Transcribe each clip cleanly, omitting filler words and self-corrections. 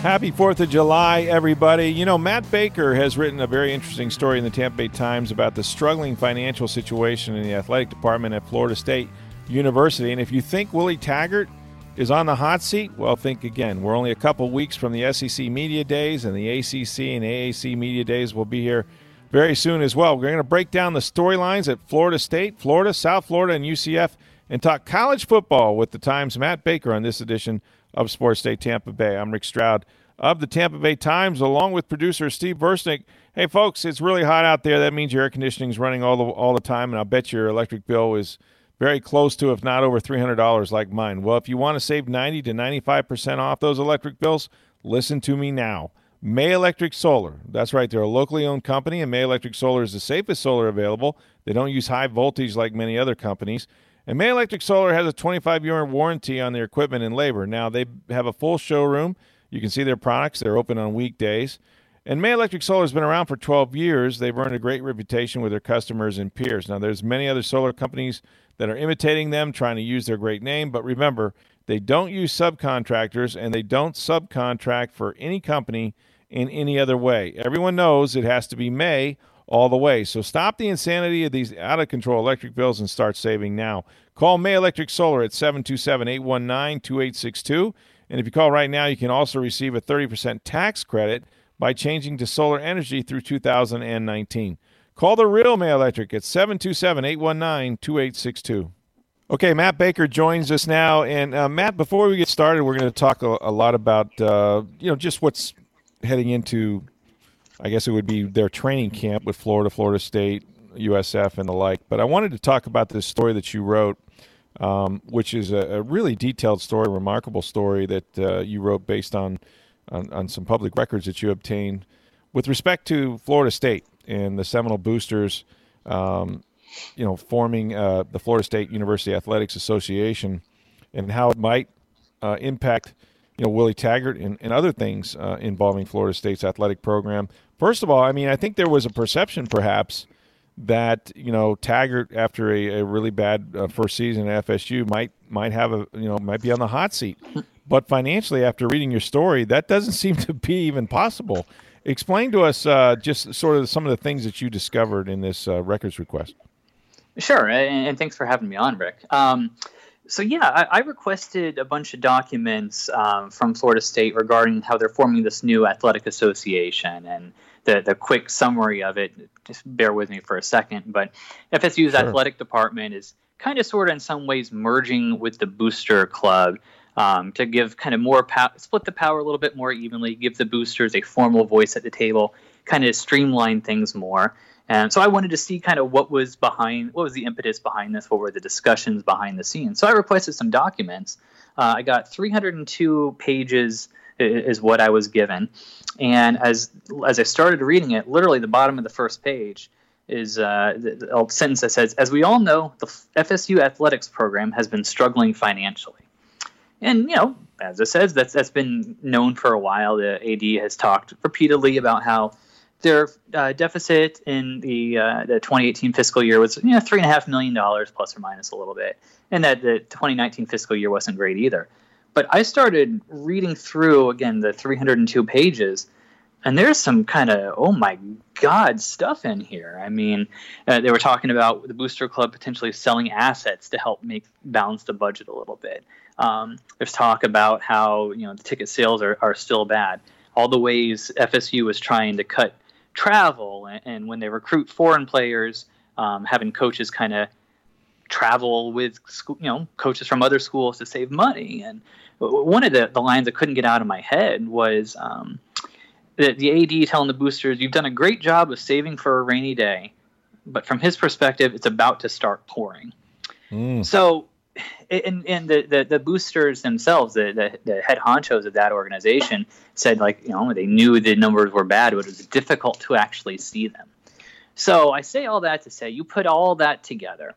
Happy 4th of July, everybody. You know, Matt Baker has written a very interesting story in the Tampa Bay Times about the struggling financial situation in the athletic department at Florida State University. And if you think Willie Taggart is on the hot seat, well, think again. We're only a couple weeks from the SEC Media Days, and the ACC and AAC Media Days will be here very soon as well. We're going to break down the storylines at Florida State, Florida, South Florida, and UCF, and talk college football with the Times' Matt Baker on this edition of Sports Day Tampa Bay. I'm Rick Stroud of the Tampa Bay Times, along with producer Steve Versnick. Hey, folks, it's really hot out there. That means your air conditioning is running all the time, and I'll bet your electric bill is very close to, if not over, $300 like mine. Well, if you want to save 90 to 95% off those electric bills, listen to me now. May Electric Solar. That's right. They're a locally owned company, and May Electric Solar is the safest solar available. They don't use high voltage like many other companies. And May Electric Solar has a 25-year warranty on their equipment and labor. Now, they have a full showroom. You can see their products. They're open on weekdays. And May Electric Solar has been around for 12 years. They've earned a great reputation with their customers and peers. Now, there's many other solar companies that are imitating them, trying to use their great name. But remember, they don't use subcontractors, and they don't subcontract for any company in any other way. Everyone knows it has to be May all the way. So stop the insanity of these out-of-control electric bills and start saving now. Call May Electric Solar at 727-819-2862. And if you call right now, you can also receive a 30% tax credit by changing to solar energy through 2019. Call the real May Electric at 727-819-2862. Okay, Matt Baker joins us now. And Matt, before we get started, we're going to talk a lot about, just what's heading into, I guess it would be their training camp with Florida, Florida State, USF, and the like. But I wanted to talk about this story that you wrote, which is a really detailed story, remarkable story that you wrote based on some public records that you obtained with respect to Florida State and the Seminole Boosters, forming the Florida State University Athletics Association, and how it might impact Willie Taggart and other things involving Florida State's athletic program. First of all, I think there was a perception perhaps that, Taggart, after a really bad first season at FSU, might have might be on the hot seat. But financially, after reading your story, that doesn't seem to be even possible. Explain to us just sort of some of the things that you discovered in this records request. Sure, and thanks for having me on, Rick. So I requested a bunch of documents from Florida State regarding how they're forming this new athletic association, and the quick summary of it, just bear with me for a second, but FSU's athletic department is kind of sort of in some ways merging with the booster club to give kind of more power, split the power a little bit more evenly, give the boosters a formal voice at the table, kind of streamline things more. And so I wanted to see kind of what was the impetus behind this, what were the discussions behind the scenes. So I requested some documents. I got 302 pages is what I was given. And as I started reading it, literally the bottom of the first page is a sentence that says, "As we all know, the FSU athletics program has been struggling financially." And, as it says, that's been known for a while. The AD has talked repeatedly about how their deficit in the 2018 fiscal year was $3.5 million plus or minus a little bit, and that the 2019 fiscal year wasn't great either. But I started reading through, again, the 302 pages, and there's some kind of, oh my God, stuff in here. They were talking about the Booster Club potentially selling assets to help balance the budget a little bit. There's talk about how the ticket sales are still bad. All the ways FSU was trying to cut travel, and when they recruit foreign players, having coaches kind of travel with coaches from other schools to save money. And one of the lines I couldn't get out of my head was the AD telling the boosters, "You've done a great job of saving for a rainy day, but from his perspective, it's about to start pouring." So and the boosters themselves, the head honchos of that organization said, like, you know, they knew the numbers were bad, but it was difficult to actually see them. So I say all that to say, you put all that together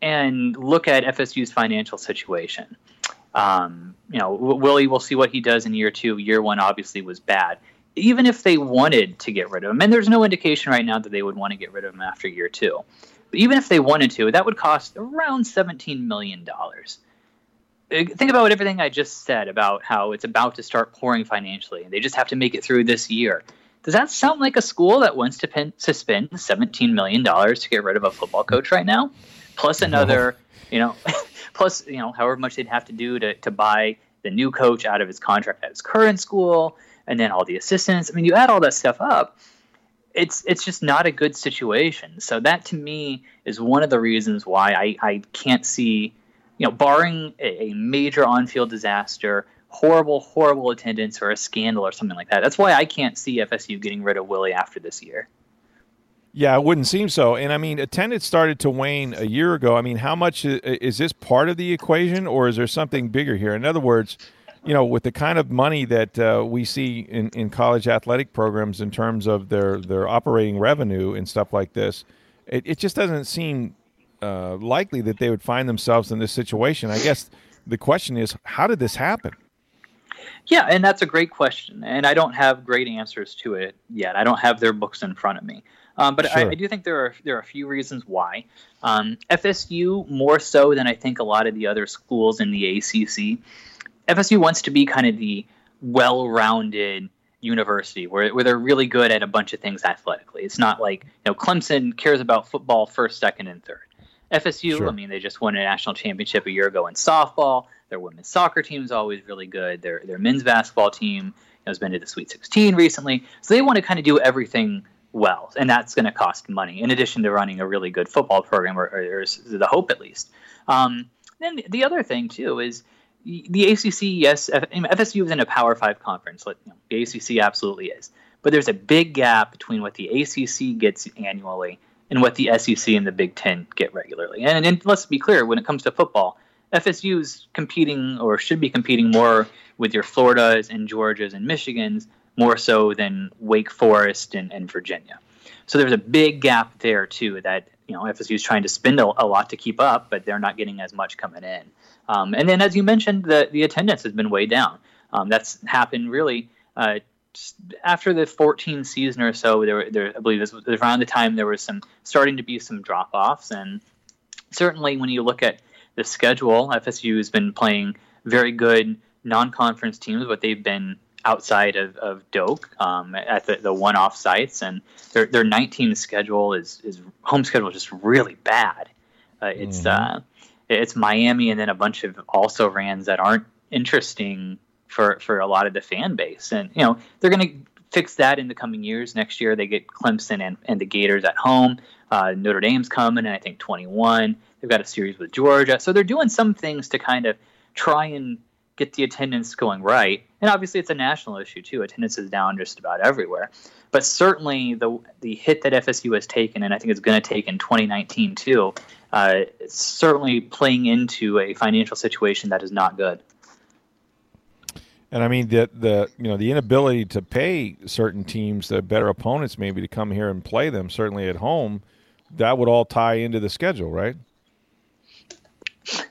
and look at FSU's financial situation. You know, Willie, we'll see what he does in year two. Year one obviously was bad. Even if they wanted to get rid of him, and there's no indication right now that they would want to get rid of him after year two. But even if they wanted to, that would cost around $17 million. Think about everything I just said about how it's about to start pouring financially, and they just have to make it through this year. Does that sound like a school that wants to spend $17 million to get rid of a football coach right now? Plus another, plus, however much they'd have to do to buy the new coach out of his contract at his current school, and then all the assistants. I mean, you add all that stuff up, it's just not a good situation. So that, to me, is one of the reasons why I can't see, barring a major on-field disaster, horrible attendance or a scandal or something like that. That's why I can't see FSU getting rid of Willie after this year. Yeah, it wouldn't seem so. And, I mean, attendance started to wane a year ago. I mean, how much is this part of the equation, or is there something bigger here? In other words, with the kind of money that we see in college athletic programs in terms of their operating revenue and stuff like this, it just doesn't seem likely that they would find themselves in this situation. I guess the question is, how did this happen? Yeah, and that's a great question, and I don't have great answers to it yet. I don't have their books in front of me. But sure. I do think there are a few reasons why. FSU, more so than I think a lot of the other schools in the ACC, FSU wants to be kind of the well-rounded university where they're really good at a bunch of things athletically. It's not like, Clemson cares about football first, second, and third. FSU, sure. I mean, they just won a national championship a year ago in softball. Their women's soccer team is always really good. Their men's basketball team has been to the Sweet 16 recently. So they want to kind of do everything well, and that's going to cost money, in addition to running a really good football program, or the hope at least. Then the other thing, too, is the ACC, yes, FSU is in a Power 5 conference. The ACC absolutely is. But there's a big gap between what the ACC gets annually and what the SEC and the Big Ten get regularly. And let's be clear, when it comes to football, FSU is competing, or should be competing, more with your Floridas and Georgias and Michigans, more so than Wake Forest and Virginia. So there's a big gap there, too, that FSU is trying to spend a lot to keep up, but they're not getting as much coming in. And then, as you mentioned, the attendance has been way down. That's happened really after the 14 season or so. I believe this was around the time there was starting to be some drop-offs. And certainly when you look at the schedule, FSU has been playing very good non-conference teams, but they've been outside of Doak at the one-off sites, and their 19 schedule is home schedule is just really bad. It's Miami and then a bunch of also rans that aren't interesting for a lot of the fan base, and they're going to fix that in the coming years. Next year they get Clemson and the Gators at home. Notre Dame's coming, and I think 21. They've got a series with Georgia, so they're doing some things to kind of try and get the attendance going right. And obviously it's a national issue too. Attendance is down just about everywhere. But certainly the hit that FSU has taken, and I think it's going to take in 2019 too, it's certainly playing into a financial situation that is not good. And I mean the inability to pay certain teams, the better opponents maybe, to come here and play them, certainly at home, that would all tie into the schedule, right?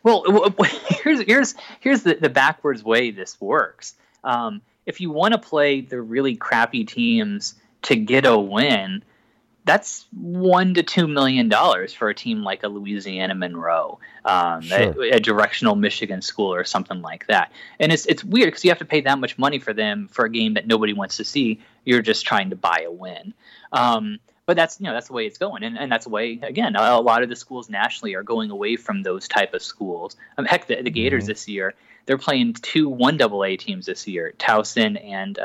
Well, here's the backwards way this works. If you want to play the really crappy teams to get a win, that's $1 to $2 million for a team like a Louisiana Monroe, sure, a directional Michigan school or something like that. And it's weird because you have to pay that much money for them for a game that nobody wants to see. You're just trying to buy a win. But that's that's the way it's going, and that's the way, again, a lot of the schools nationally are going away from those type of schools. Heck, the Gators this year, they're playing 2 1AA teams this year, Towson and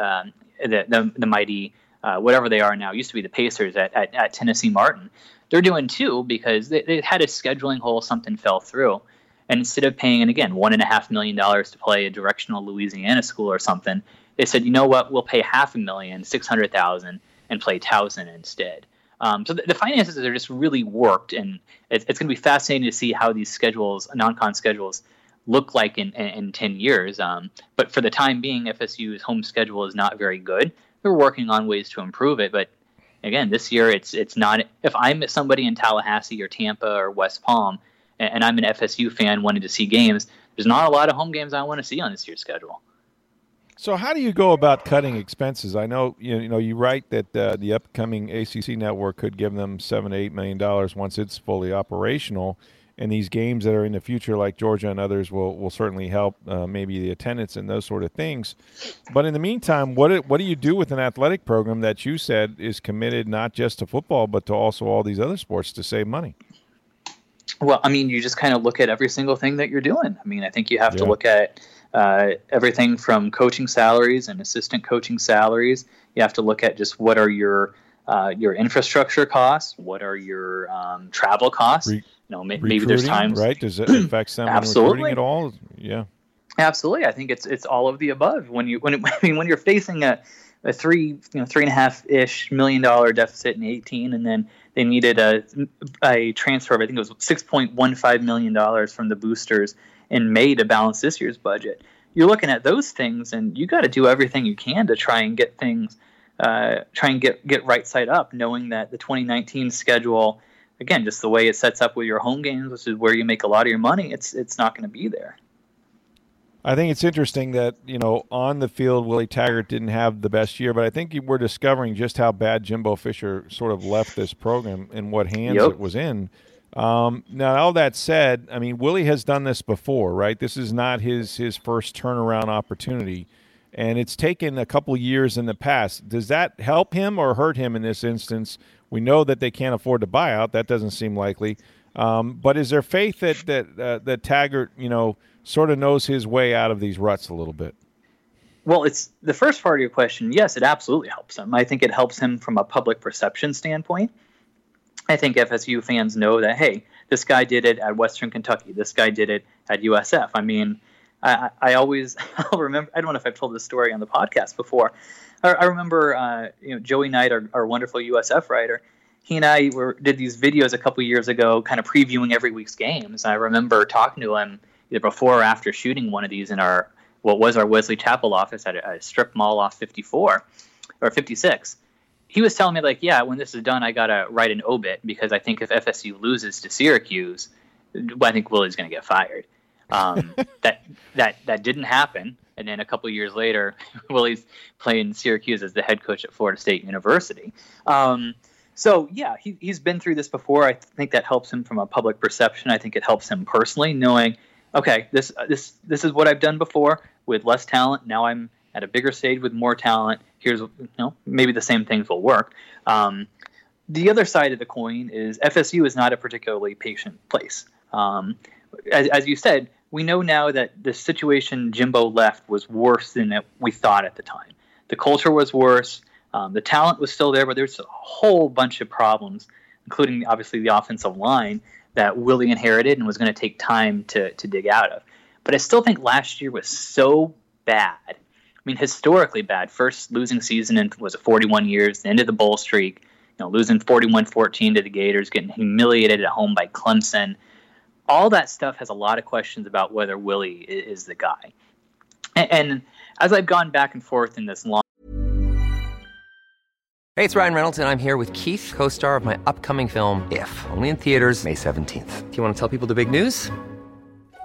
the mighty whatever they are now, used to be the Pacers at Tennessee Martin. They're doing two because they had a scheduling hole, something fell through, and instead of paying, and again, $1.5 million to play a directional Louisiana school or something, they said, you know what, we'll pay $500,000, $600,000, and play Towson instead. So the finances are just really warped, and it's going to be fascinating to see how these schedules, non-con schedules, look like in 10 years. But for the time being, FSU's home schedule is not very good. They're working on ways to improve it, but again, this year it's not. If I'm somebody in Tallahassee or Tampa or West Palm, and I'm an FSU fan wanting to see games, there's not a lot of home games I want to see on this year's schedule. So how do you go about cutting expenses? I know you write that the upcoming ACC network could give them $7 to $8 million once it's fully operational, and these games that are in the future like Georgia and others will certainly help maybe the attendance and those sort of things. But in the meantime, what do you do with an athletic program that you said is committed not just to football but to also all these other sports to save money? Well, I mean, you just kind of look at every single thing that you're doing. I mean, I think you have to look at everything from coaching salaries and assistant coaching salaries. You have to look at just what are your infrastructure costs, what are your travel costs. Maybe there's times, right? Does it affect them recruiting at all? Yeah, absolutely. I think it's all of the above. When you're facing a $3.5-ish million deficit in 2018, and then they needed a transfer of, I think it was $6.15 million from the boosters in May to balance this year's budget. You're looking at those things, and you got to do everything you can to try and get things, get right side up, knowing that the 2019 schedule, again, just the way it sets up with your home games, which is where you make a lot of your money, it's not going to be there. I think it's interesting that, on the field, Willie Taggart didn't have the best year, but I think we're discovering just how bad Jimbo Fisher sort of left this program and what hands it was in. Now, all that said, I mean, Willie has done this before, right? This is not his first turnaround opportunity, and it's taken a couple years in the past. Does that help him or hurt him in this instance? We know that they can't afford to buy out. That doesn't seem likely. But is there faith that Taggart, sort of knows his way out of these ruts a little bit? Well, it's the first part of your question. Yes, it absolutely helps him. I think it helps him from a public perception standpoint. I think FSU fans know that, hey, this guy did it at Western Kentucky. This guy did it at USF. I mean, I'll remember, I don't know if I've told this story on the podcast before. I remember, Joey Knight, our wonderful USF writer, he and I did these videos a couple years ago, kind of previewing every week's games. I remember talking to him either before or after shooting one of these in what was our Wesley Chapel office at a strip mall off 54 or 56. He was telling me, like, yeah, when this is done, I got to write an obit because I think if FSU loses to Syracuse, I think Willie's going to get fired. That didn't happen. And then a couple of years later, Willie's playing Syracuse as the head coach at Florida State University. He's been through this before. I think that helps him from a public perception. I think it helps him personally, knowing, okay, this is what I've done before with less talent. Now I'm at a bigger stage with more talent. Here's, maybe the same things will work. The other side of the coin is FSU is not a particularly patient place. As you said, we know now that the situation Jimbo left was worse than we thought at the time. The culture was worse. The talent was still there, but there's a whole bunch of problems, including obviously the offensive line that Willie inherited and was going to take time to dig out of. But I still think last year was so bad. I mean, historically bad. First losing season was 41 years, the end of the bowl streak, losing 41-14 to the Gators, getting humiliated at home by Clemson. All that stuff has a lot of questions about whether Willie is the guy. And as I've gone back and forth in this long... Hey, it's Ryan Reynolds, and I'm here with Keith, co-star of my upcoming film, If, only in theaters May 17th. Do you want to tell people the big news?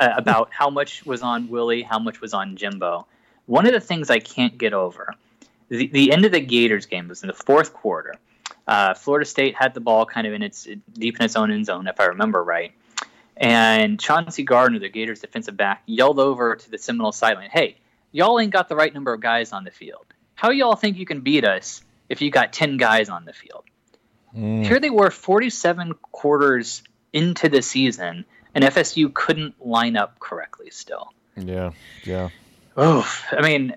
About how much was on Willie, how much was on Jimbo. One of the things I can't get over, the end of the Gators game was in the fourth quarter. Florida State had the ball kind of deep in its own end zone, if I remember right. And Chauncey Gardner, the Gators defensive back, yelled over to the Seminole sideline, "Hey, y'all ain't got the right number of guys on the field. How y'all think you can beat us if you got 10 guys on the field?" Here they were 47 quarters into the season, and FSU couldn't line up correctly still. Yeah. Oh, I mean,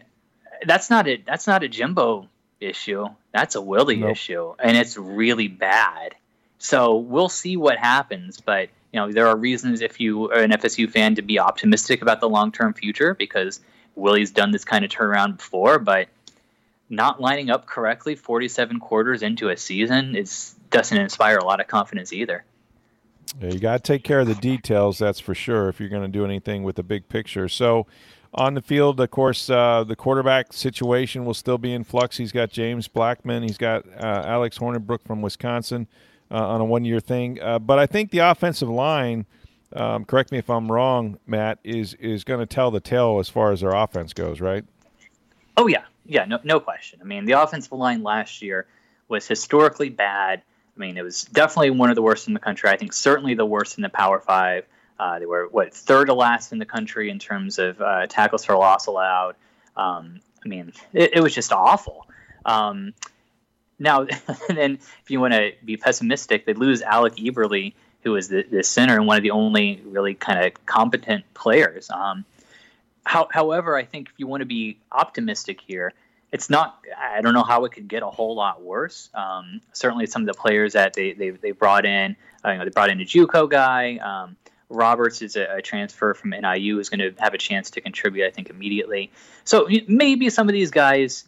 that's not a Jimbo issue. That's a Willie issue, and it's really bad. So we'll see what happens, but you know, there are reasons if you are an FSU fan to be optimistic about the long-term future, because Willie's done this kind of turnaround before, but not lining up correctly 47 quarters into a season doesn't inspire a lot of confidence either. Yeah, you got to take care of the details, that's for sure, if you're going to do anything with the big picture. So on the field, of course, the quarterback situation will still be in flux. He's got James Blackman. He's got Alex Hornibrook from Wisconsin on a one-year thing. But I think the offensive line, correct me if I'm wrong, Matt, is going to tell the tale as far as their offense goes, right? Oh, yeah. Yeah, no question. I mean, the offensive line last year was historically bad. I mean, it was definitely one of the worst in the country. I think certainly the worst in the Power Five. They were, third to last in the country in terms of tackles for loss allowed. I mean, it was just awful. Now, and then if you want to be pessimistic, they lose Alec Eberle, who is the center and one of the only really kind of competent players. However, I think if you want to be optimistic here, it's not. I don't know how it could get a whole lot worse. Certainly, some of the players that they brought in, they brought in a JUCO guy. Roberts is a transfer from NIU who's going to have a chance to contribute, I think, immediately. So maybe some of these guys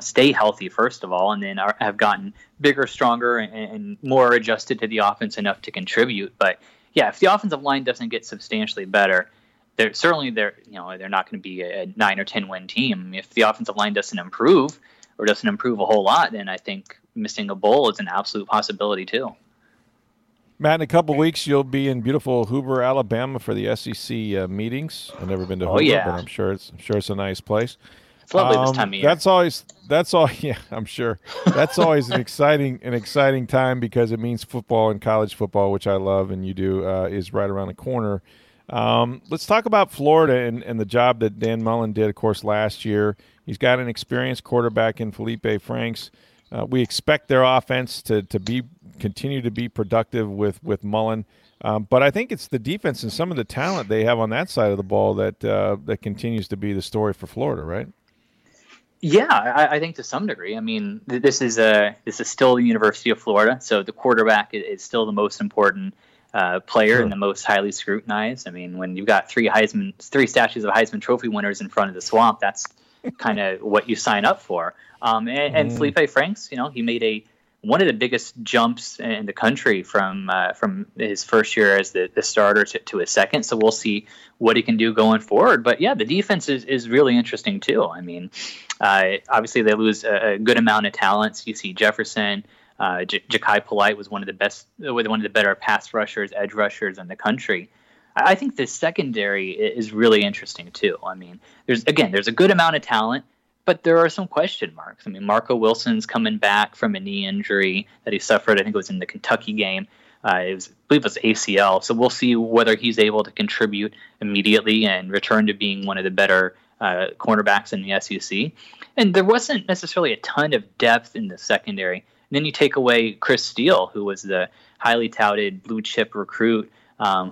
stay healthy first of all, and then have gotten bigger, stronger, and more adjusted to the offense enough to contribute. But yeah, if the offensive line doesn't get substantially better, they're not going to be a 9 or 10 win team. If the offensive line doesn't improve a whole lot, then I think missing a bowl is an absolute possibility too. Matt, in a couple of weeks you'll be in beautiful Hoover, Alabama for the SEC meetings. I've never been to Hoover, but I'm sure it's a nice place. It's lovely this time of year. Yeah, I'm sure. That's always an exciting time because it means football and college football, which I love and you do, is right around the corner. Let's talk about Florida and the job that Dan Mullen did, of course, last year. He's got an experienced quarterback in Felipe Franks. We expect their offense to continue to be productive with Mullen. But I think it's the defense and some of the talent they have on that side of the ball that continues to be the story for Florida, right? Yeah, I think to some degree. I mean, this is still the University of Florida, so the quarterback is still the most important player and the most highly scrutinized. I mean, when you've got three statues of Heisman Trophy winners in front of the swamp, that's kind of what you sign up for. And Felipe Franks, he made one of the biggest jumps in the country from his first year as the starter to his second. So we'll see what he can do going forward. But yeah, the defense is really interesting too. I mean, obviously they lose a good amount of talents. You see Jefferson. Ja'Kai Polite was one of the better pass rushers, edge rushers in the country. I think the secondary is really interesting too. I mean, there's a good amount of talent, but there are some question marks. I mean, Marco Wilson's coming back from a knee injury that he suffered. I think it was in the Kentucky game. I believe it was ACL. So we'll see whether he's able to contribute immediately and return to being one of the better cornerbacks in the SEC. And there wasn't necessarily a ton of depth in the secondary. And then you take away Chris Steele, who was the highly touted blue chip recruit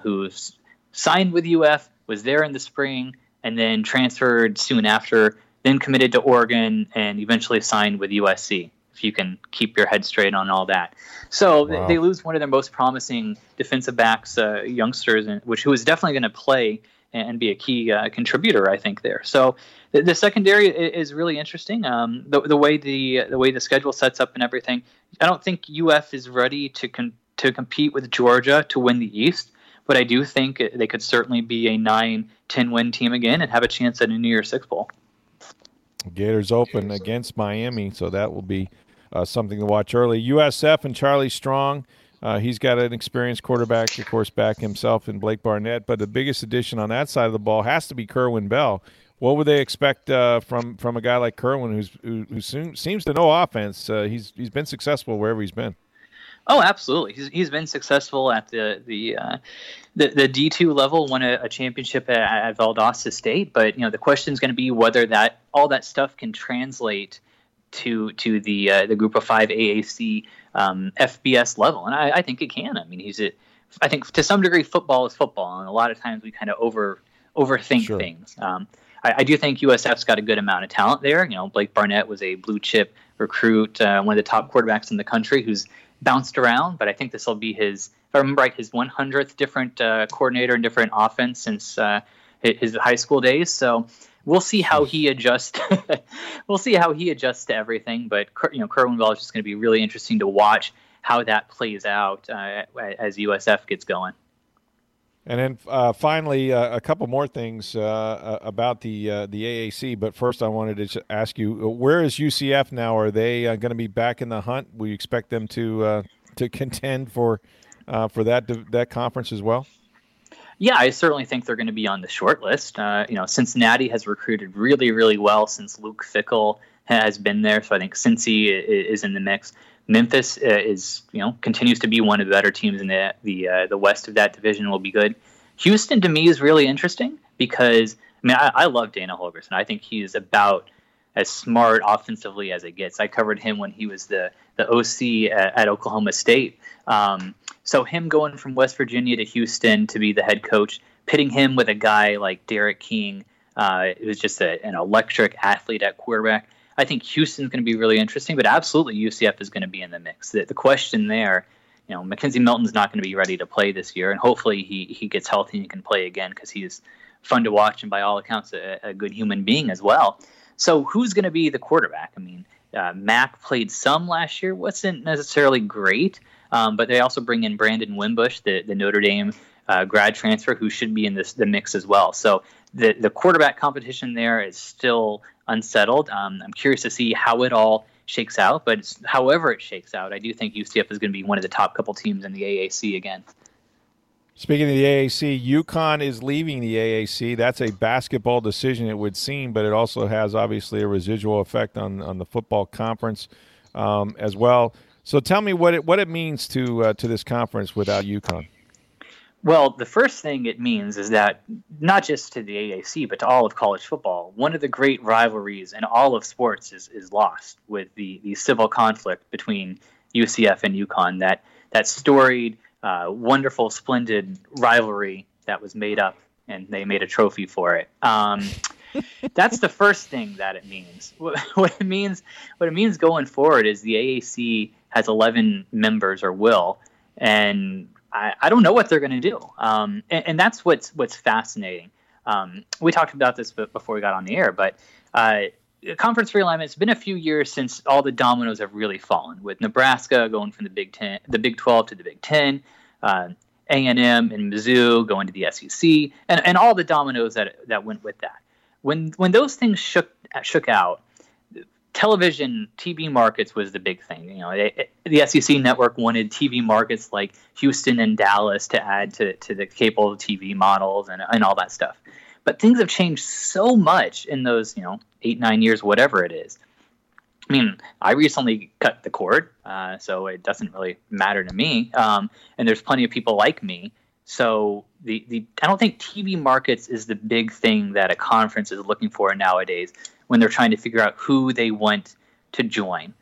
who's signed with UF, was there in the spring, and then transferred soon after, then committed to Oregon, and eventually signed with USC, if you can keep your head straight on all that. So wow. They lose one of their most promising defensive backs, youngsters, who is definitely going to play and be a key contributor, I think, there. So the secondary is really interesting. The way the schedule sets up and everything, I don't think UF is ready to compete with Georgia to win the East, but I do think they could certainly be a 9-10 win team again and have a chance at a New Year's Six bowl. Gators open against Miami, so that will be something to watch early. USF and Charlie Strong. He's got an experienced quarterback, of course, back himself in Blake Barnett. But the biggest addition on that side of the ball has to be Kerwin Bell. What would they expect from a guy like Kerwin, who seems to know offense? He's been successful wherever he's been. Oh, absolutely. He's been successful at the D2 level. Won a championship at Valdosta State. But the question is going to be whether that all that stuff can translate to the group of five AAC FBS level. And I think it can. I mean, I think to some degree football is football, and a lot of times we kind of overthink sure. things. I do think USF's got a good amount of talent there. You know, Blake Barnett was a blue chip recruit, one of the top quarterbacks in the country, who's bounced around, but I think this will be his, if I remember right, his 100th different coordinator and different offense since his high school days. So we'll see how he adjusts. We'll see how he adjusts to everything. But you know, Kerwin Bell is just going to be really interesting to watch how that plays out as USF gets going. And then finally, a couple more things about the AAC. But first, I wanted to ask you, where is UCF now? Are they going to be back in the hunt? We expect them to contend for that conference as well. Yeah, I certainly think they're going to be on the short list. You know, Cincinnati has recruited really, really well since Luke Fickell has been there. So I think Cincy is in the mix. Memphis continues to be one of the better teams in the west of that division. Will be good. Houston to me is really interesting because I love Dana Holgerson. I think he is about as smart offensively as it gets. I covered him when he was the OC at Oklahoma State. So him going from West Virginia to Houston to be the head coach, pitting him with a guy like Derek King, who's just an electric athlete at quarterback. I think Houston's going to be really interesting, but absolutely UCF is going to be in the mix. The question there, you know, Mackenzie Milton's not going to be ready to play this year, and hopefully he gets healthy and can play again because he's fun to watch and by all accounts a good human being as well. So who's going to be the quarterback? I mean, Mack played some last year, wasn't necessarily great, but they also bring in Brandon Wimbush, the Notre Dame grad transfer, who should be in the mix as well. So the quarterback competition there is still unsettled. I'm curious to see how it all shakes out, but however it shakes out, I do think UCF is going to be one of the top couple teams in the AAC again. Speaking of the AAC, UConn is leaving the AAC. That's a basketball decision, it would seem, but it also has obviously a residual effect on the football conference as well. So tell me what it means to this conference without UConn. Well, the first thing it means is that not just to the AAC, but to all of college football, one of the great rivalries in all of sports is lost with the civil conflict between UCF and UConn, that storied, wonderful, splendid rivalry that was made up, and they made a trophy for it. That's the first thing that it means. What it means going forward is the AAC has 11 members or will, and I don't know what they're going to do. And that's what's fascinating. We talked about this before we got on the air, but conference realignment, it's been a few years since all the dominoes have really fallen, with Nebraska going from the Big 12 to the Big 10, A&M and Mizzou going to the SEC, and all the dominoes that went with that. When those things shook out, television, TV markets was the big thing. You know, the SEC network wanted TV markets like Houston and Dallas to add to the cable TV models and all that stuff. But things have changed so much in those, 8-9 years, whatever it is. I mean, I recently cut the cord, so it doesn't really matter to me. And there's plenty of people like me. So I don't think TV markets is the big thing that a conference is looking for nowadays when they're trying to figure out who they want to join.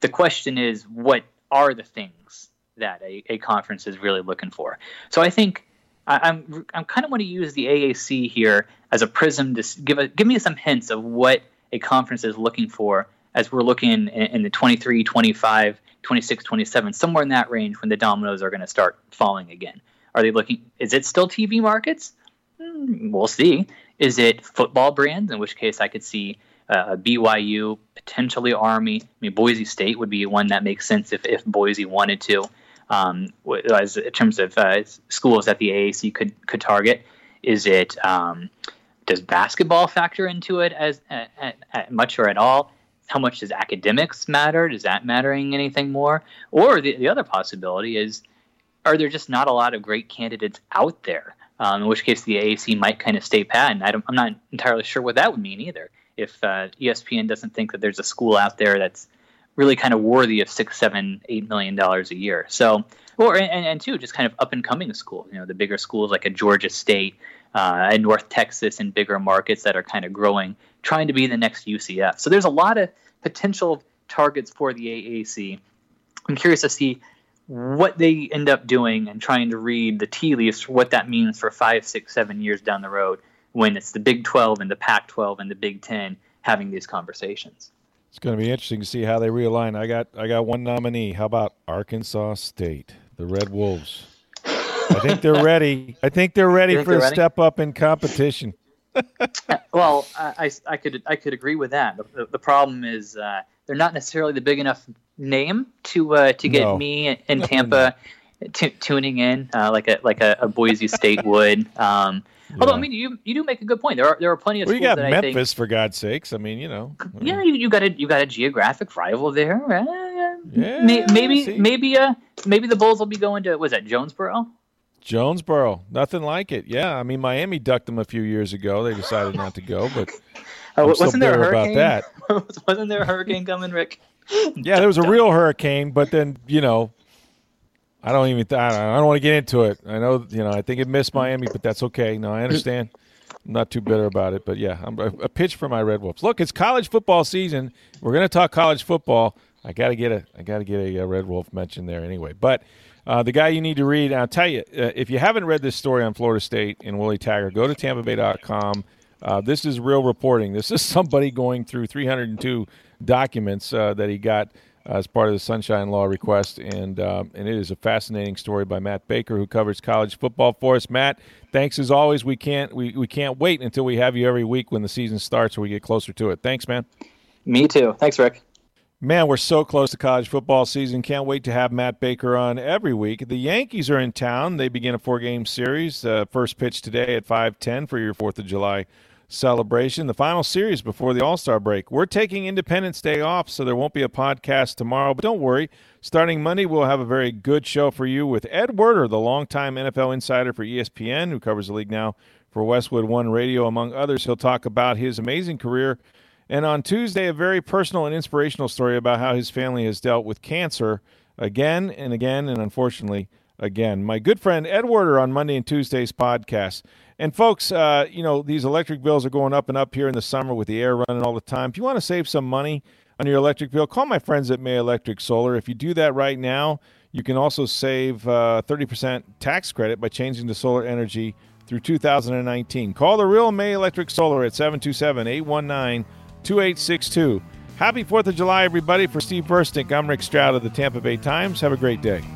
The question is, what are the things that a conference is really looking for? So I think I'm kind of want to use the AAC here as a prism to give me some hints of what a conference is looking for as we're looking in the 23, 25, 26, 27, somewhere in that range when the dominoes are going to start falling again. Are they looking? Is it still TV markets? We'll see. Is it football brands? In which case, I could see BYU, potentially Army. I mean, Boise State would be one that makes sense if Boise wanted to, as in terms of schools that the AAC could target. Is it? Does basketball factor into it as at much or at all? How much does academics matter? Does that mattering anything more? Or the other possibility is, are there just not a lot of great candidates out there? In which case, the AAC might kind of stay pat, and I'm not entirely sure what that would mean either. If ESPN doesn't think that there's a school out there that's really kind of worthy of $6, $7, $8 million a year, so and just kind of up and coming schools, the bigger schools like a Georgia State and North Texas and bigger markets that are kind of growing, trying to be the next UCF. So there's a lot of potential targets for the AAC. I'm curious to see what they end up doing and trying to read the tea leaves, what that means for 5, 6, 7 years down the road when it's the Big 12 and the Pac-12 and the Big 10 having these conversations. It's going to be interesting to see how they realign. I got one nominee. How about Arkansas State, the Red Wolves? I think they're ready. I think they're ready for a step up in competition. Well, I could agree with that. The problem is they're not necessarily the big enough name to get me and Tampa tuning in like a Boise State would. Although I mean you do make a good point. There are plenty of schools that I think. We got Memphis, for God's sakes. I mean, you know. Yeah, you got a geographic rival there. Yeah, maybe the Bulls will be going to, was that Jonesboro? Jonesboro, nothing like it. Yeah, I mean Miami ducked them a few years ago. They decided not to go, but wasn't there a hurricane? About that. Wasn't there a hurricane coming, Rick? Yeah, there was a real hurricane, but then I don't want to get into it. I know I think it missed Miami, but that's okay. No, I understand. I'm not too bitter about it, but yeah, I'm a pitch for my Red Wolves. Look, it's college football season. We're going to talk college football. I got to get a Red Wolf mention there anyway, but. The guy you need to read, I'll tell you, if you haven't read this story on Florida State and Willie Taggart, go to TampaBay.com. This is real reporting. This is somebody going through 302 documents that he got as part of the Sunshine Law request, and it is a fascinating story by Matt Baker, who covers college football for us. Matt, thanks as always. We can't wait until we have you every week when the season starts or we get closer to it. Thanks, man. Me too. Thanks, Rick. Man, we're so close to college football season. Can't wait to have Matt Baker on every week. The Yankees are in town. They begin a 4-game series. First pitch today at 5:10 for your 4th of July celebration. The final series before the All-Star break. We're taking Independence Day off, so there won't be a podcast tomorrow. But don't worry. Starting Monday, we'll have a very good show for you with Ed Werder, the longtime NFL insider for ESPN, who covers the league now for Westwood One Radio, among others. He'll talk about his amazing career. And on Tuesday, a very personal and inspirational story about how his family has dealt with cancer again and again and, unfortunately, again. My good friend Ed Werder on Monday and Tuesday's podcast. And, folks, these electric bills are going up and up here in the summer with the air running all the time. If you want to save some money on your electric bill, call my friends at May Electric Solar. If you do that right now, you can also save 30% tax credit by changing to solar energy through 2019. Call the real May Electric Solar at 727-819-2862. Happy 4th of July, everybody. For Steve Versnick, I'm Rick Stroud of the Tampa Bay Times. Have a great day.